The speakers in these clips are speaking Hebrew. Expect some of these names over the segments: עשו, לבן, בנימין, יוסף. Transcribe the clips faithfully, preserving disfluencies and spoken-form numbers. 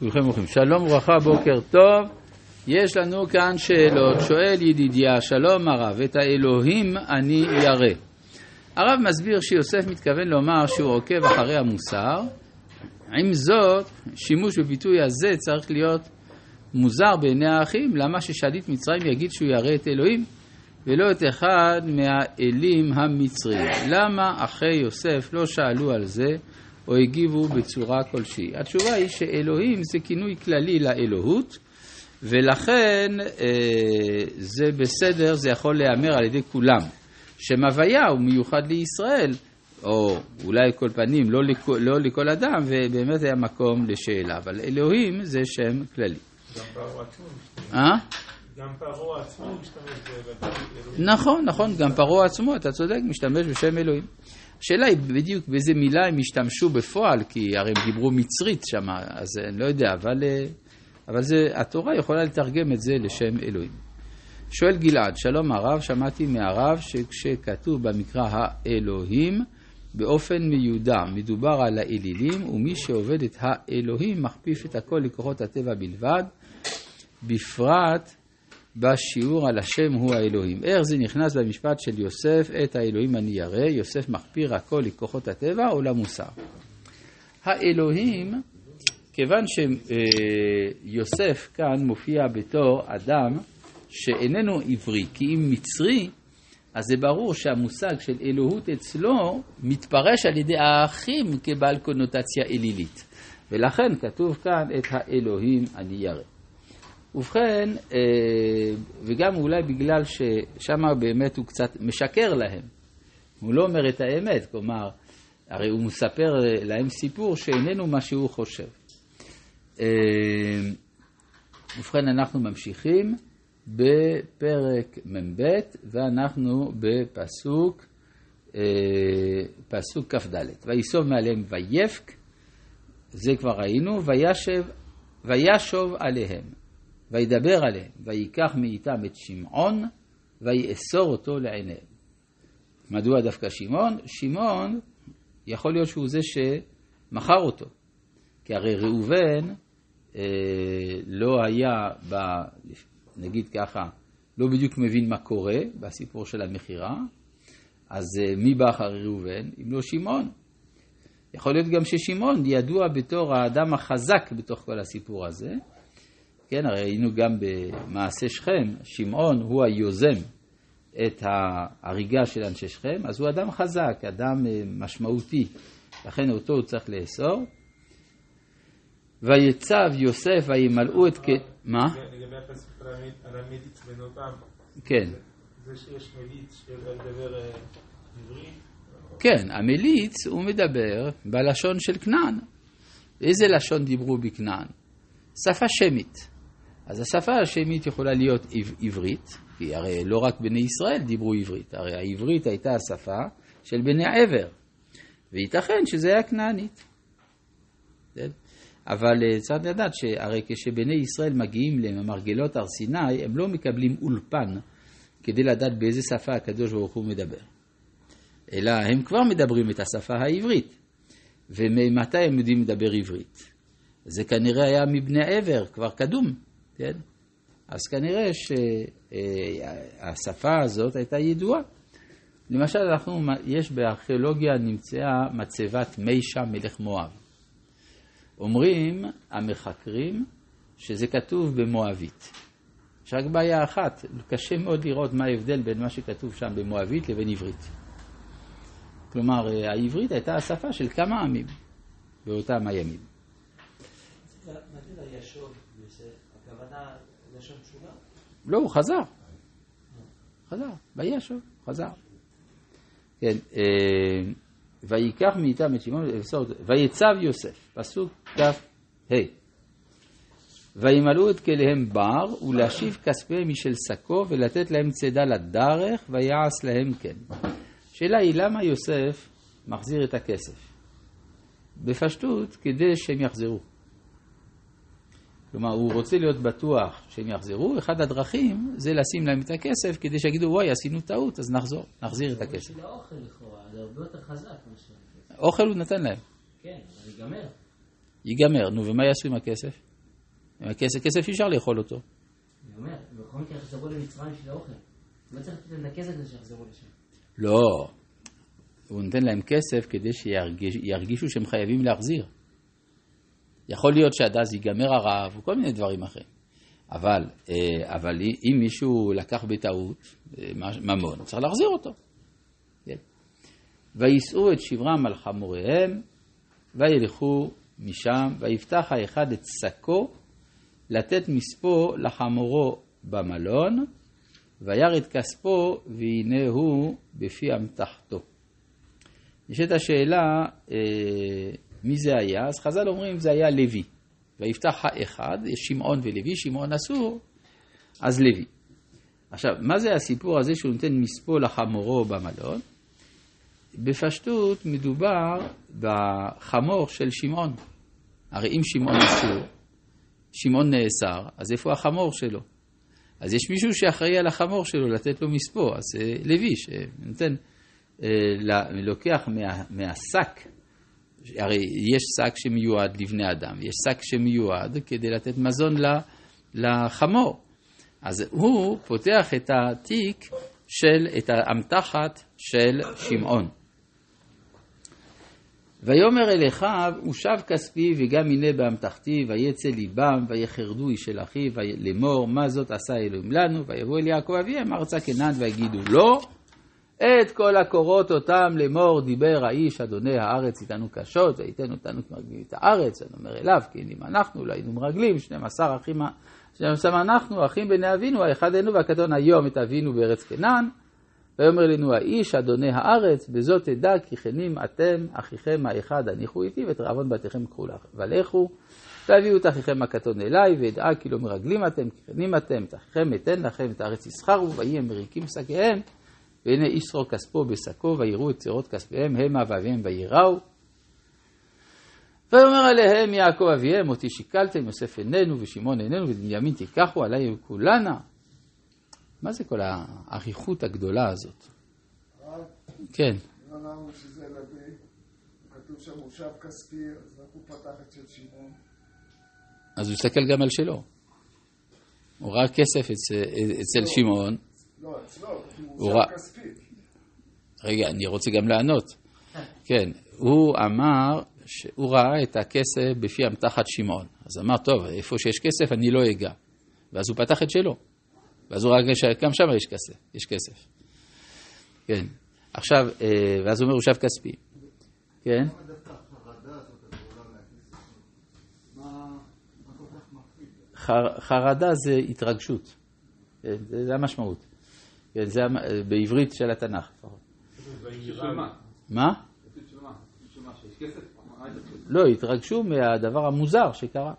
כולכם מוכנים. שלום וברכה, בוקר טוב. יש לנו כאן שאלות. שואל ידידיה, שלום הרב, את האלוהים אני ירא. הרב מסביר שיוסף מתכוון לומר שהוא עוקב אחרי המוסר. עם זאת, שימוש בביטוי הזה צריך להיות מוזר בעיני האחים. למה ששליט מצרים יגיד שהוא ירא את אלוהים ולא את אחד מהאלים המצרים? למה אחרי יוסף לא שאלו על זה או הגיבו בצורה כלשהי? התשובה היא שאלוהים זה כינוי כללי לאלוהות, ולכן אה, זה בסדר, זה יכול להיאמר על ידי כולם. שם הוויה הוא מיוחד לישראל, או אולי כל פנים, לא לכל, לא לכל אדם, ובאמת היה מקום לשאלה. אבל אלוהים זה שם כללי. גם פרעה עצמו. אה? גם פרעה עצמו משתמש בשם. נכון, נכון, גם פרעה עצמו, אתה צודק, משתמש בשם אלוהים. השאלה היא בדיוק באיזה מילה הם השתמשו בפועל, כי הרי הם דיברו מצרית שם, אז אני לא יודע, אבל, אבל זה, התורה יכולה לתרגם את זה לשם אלוהים. שואל גלעד, שלום הרב, שמעתי מהרב שכשכתוב במקרא האלוהים באופן מיודע מדובר על האלילים, ומי שעובד את האלוהים מכפיף את הכל לכוחות הטבע בלבד, בפרט בשיעור על השם הוא האלוהים. איך זה נכנס במשפט של יוסף, את האלוהים אני ירא? יוסף מכפיר הכל לכוחות הטבע או למוסר? האלוהים, כיוון שיוסף כאן מופיע בתור אדם שאיננו עברי, כי אם מצרי, אז זה ברור שהמושג של אלוהות אצלו מתפרש על ידי האחים כבעל קונוטציה אלילית. ולכן כתוב כאן את האלוהים אני ירא. ובכן, וגם אולי בגלל ששמה באמת הוא קצת משקר להם. הוא לא אומר את האמת, כלומר, הרי הוא מספר להם סיפור שאיננו מה שהוא חושב. ובכן, אנחנו ממשיכים בפרק ממבט, ואנחנו בפסוק פסוק כ"ד. ויסוב מעליהם ויפק, זה כבר ראינו, וישב, וישוב עליהם. וידבר עליהם, ויקח מאיתם את שמעון, ויאסור אותו לעיניהם. מדוע דווקא שמעון? שמעון, יכול להיות שהוא זה שמחר אותו. כי הרי ראובן אה, לא היה, ב, נגיד ככה, לא בדיוק מבין מה קורה בסיפור של המחירה, אז אה, מי בא אחרי ראובן? אם לא שמעון. יכול להיות גם ששמעון ידוע בתור האדם החזק בתוך כל הסיפור הזה, כן, הרי היינו גם במעשה שכם, שמעון הוא היוזם את ההריגה של אנשי שכם, אז הוא אדם חזק, אדם משמעותי, לכן אותו הוא צריך לאסור. ויצב יוסף וימלאו את... מה? לגבי הפסוק על המליץ בנותם. כן. זה שיש מליץ שמדבר עברית? כן, המליץ הוא מדבר בלשון של כנען. איזה לשון דיברו בכנען? שפה שמית. אז השפה השמית יכולה להיות עברית, כי הרי לא רק בני ישראל דיברו עברית, הרי העברית הייתה השפה של בני העבר, וייתכן שזה היה כנענית. אבל צריך לדעת שהרי כשבני ישראל מגיעים למרגלות הר סיני, הם לא מקבלים אולפן כדי לדעת באיזה שפה הקדוש ברוך הוא מדבר, אלא הם כבר מדברים את השפה העברית. וממתי הם יודעים לדבר עברית? זה כנראה היה מבני העבר, כבר קדום. כן? אז כנראה שהשפה הזאת הייתה ידועה. למשל, אנחנו, יש בארכיאולוגיה נמצאה מצבת מישה מלך מואב. אומרים המחקרים שזה כתוב במואבית. יש רק בעיה אחת, קשה מאוד לראות מה ההבדל בין מה שכתוב שם במואבית לבין עברית. כלומר, העברית הייתה השפה של כמה עמים באותם הימים. מה זה לישוב? הכוונה לשם תשובה? לא, הוא חזר. חזר, בישוב, חזר. כן, ויקח מאיתם את שמעון, ויצב יוסף, פסוק כף, היי. וימלאו את כליהם בר, ולהשיב כספיהם משל שקו, ולתת להם צידה לדרך, ויעש להם כן. שאלה היא, למה יוסף מחזיר את הכסף? בפשטות, כדי שהם יחזרו. כלומר, הוא רוצה להיות בטוח שהם יחזרו. אחד הדרכים זה לשים להם את הכסף, כדי שיגידו, וואי, עשינו טעות, אז נחזור, נחזיר את הכסף. זה האוכל לכאורה, זה הרבה יותר חזק. אוכל הוא נתן להם. כן, אבל ייגמר. ייגמר, נו, ומה יעשו עם הכסף? הכסף, כסף שאפשר לאכול אותו. אני אומר, בכל מקרה שחזרו למצרים של האוכל. לא צריך לנקז את זה שחזרו לשם. לא. הוא נותן להם כסף כדי שירגישו שהם חייבים להחזיר. יכול להיות שעד אז ייגמר הרעב וכל מיני דברים אחרים. אבל, אבל אם מישהו לקח בטעות ממון, צריך להחזיר אותו. ויישאו את שברם על חמוריהם, וילכו משם, ויפתח האחד את שקו, לתת מספו לחמורו במלון, וירד כספו, והנה הוא בפי המתחתו. יש את השאלה, מי זה היה? אז חז"ל אומרים, זה היה לוי. ויפתח האחד, יש שמעון ולוי, שמעון אסור, אז לוי. עכשיו, מה זה הסיפור הזה שהוא נותן מספו לחמורו במלון? בפשטות מדובר בחמור של שמעון. הרי אם שמעון אסור, שמעון נאסר, אז איפה החמור שלו? אז יש מישהו שאחראי על החמור שלו לתת לו מספו, אז לוי שנותן, לוקח מה, מהסק, הרי יש סק שמיועד לבני אדם, יש סק שמיועד כדי לתת מזון לחמור. אז הוא פותח את התיק של, את המתחת של שמעון. ויאמר אל אחיו, ושב כספי וגם הנה באמתחתי, ויצא ליבם, ויחרדו איש אל אחיו, לאמור, מה זאת עשה אלוהים לנו, ויבוא אל יעקב אביהם, ארצה כנען, ויגידו לא, את כל הקורות אותם לאמור, דיבר האיש, אדוני הארץ איתנו קשות, ויתן אותנו כמרגלים את הארץ, ואומר אליו, כי אם אנחנו, לא היינו מרגלים, שנים עשר אחים, שנים עשר אנחנו, אחים בני אבינו, האחד אינו והקטון היום את אבינו בארץ כנען, ויאמר לנו האיש, אדוני הארץ, בזאת תדע, כי כנים אתם, אחיכם האחד, הניחו איתי, ואת רעבון בתיכם קחו לך, ולכו, תביאו את אחיכם הקטון אליי, וידעה, כי לא מרגלים אתם, כי כנים אתם, את אחיכם אתן לכם, את הארץ יסחרו, ויהי מריקים שקיהם, והנה ישרו כספו בשקו, ויראו את צירות כספיהם, המה ואביהם ויראו. ויאמר עליהם יעקב אביהם, אותי שיקלתם, יוסף איננו, ושמעון איננו, ובנימין תיקחו עליי וכולנה. מה זה כל האריכות הגדולה הזאת? כן. לא נאמרו שזה לבי, כתוב שם מושב כספי, אז הוא פתח את של שמעון. אז הוא הסתכל גם על שלו. הוא ראה כסף אצל שמעון. לא, אצלו, כי הוא מושב כספי. רגע, אני רוצה גם לענות. כן, הוא אמר, הוא ראה את הכסף בפי המתחת שמעון. אז אמר, טוב, איפה שיש כסף אני לא אגע. ואז הוא פתח את שלו. ואז הוא רגע שגם שם יש כסף, יש כסף. כן. עכשיו, ואז הוא אומר, הוא שב כספי. כן? מה דווקא החרדה הזאת, אתה עולה להכניס? מה כל כך מפחיד? חרדה זה התרגשות. זה המשמעות. זה בעברית של התנ"ך. מה? לא, התרגשו מהדבר המוזר שקרה.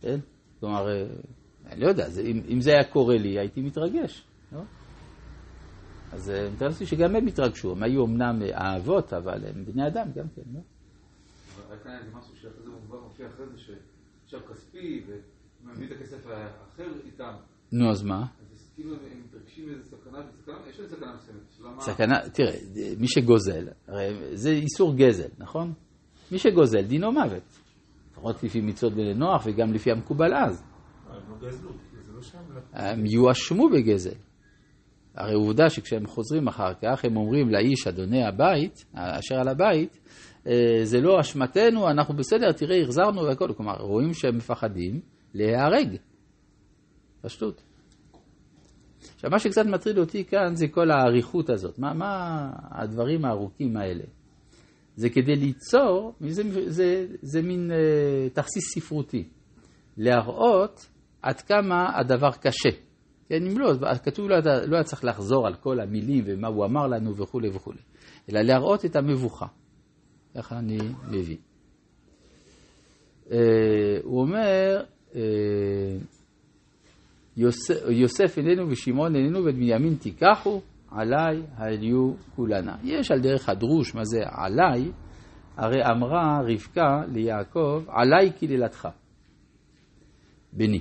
כן? זאת אומרת, אני לא יודע, אם, אם זה היה קורה לי, הייתי מתרגש. לא? אז מתרגשתי שגם הם מתרגשו. הם היו אמנם אהבות, אבל הם בני אדם גם כן. לא? אבל כאן היה משהו שאחרי זה מובן מופיע אחרי זה ששב כספי ומביא את הכסף האחר איתם. נו, אז מה? אז כאילו הם מתרגשים איזה סכנה וסכנה? יש איזה סכנה מסוימת? סכנה, תראה, מי שגוזל, הרי זה איסור גזל, נכון? מי שגוזל דינו מוות. לפחות לפי מצוות בני נוח וגם לפי המקובל אז. הם יואשמו בגזל. הרי עובדה שכשהם חוזרים אחר כך הם אומרים לאיש אדוני הבית אשר על הבית, זה לא אשמתנו, אנחנו בסדר, תראה החזרנו והכל. כלומר רואים שהם מפחדים להיהרג פשטות. עכשיו מה שקצת מטריד אותי כאן זה כל העריכות הזאת. מה, מה הדברים הארוכים האלה? זה כדי ליצור זה, זה, זה מין תכסיס ספרותי להראות עד כמה הדבר קשה. כן, אם לא, כתוב לא, לא היה צריך לחזור על כל המילים ומה הוא אמר לנו וכו' וכו'. אלא להראות את המבוכה. ככה אני מביא. הוא אומר, יוסף, יוסף איננו ושמעון איננו ובנימין תיקחו, עליי העליו כולנה. יש על דרך הדרוש, מה זה עליי? הרי אמרה רבקה ליעקב, עליי קללתך. בני.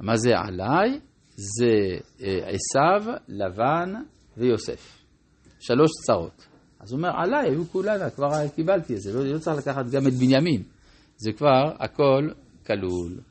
מה זה עליי? זה עשו, לבן ויוסף. שלוש צרות. אז הוא אומר, עליי היו כולנה, כבר קיבלתי את זה. לא, לא צריך לקחת גם את בנימין. זה כבר הכל כלול.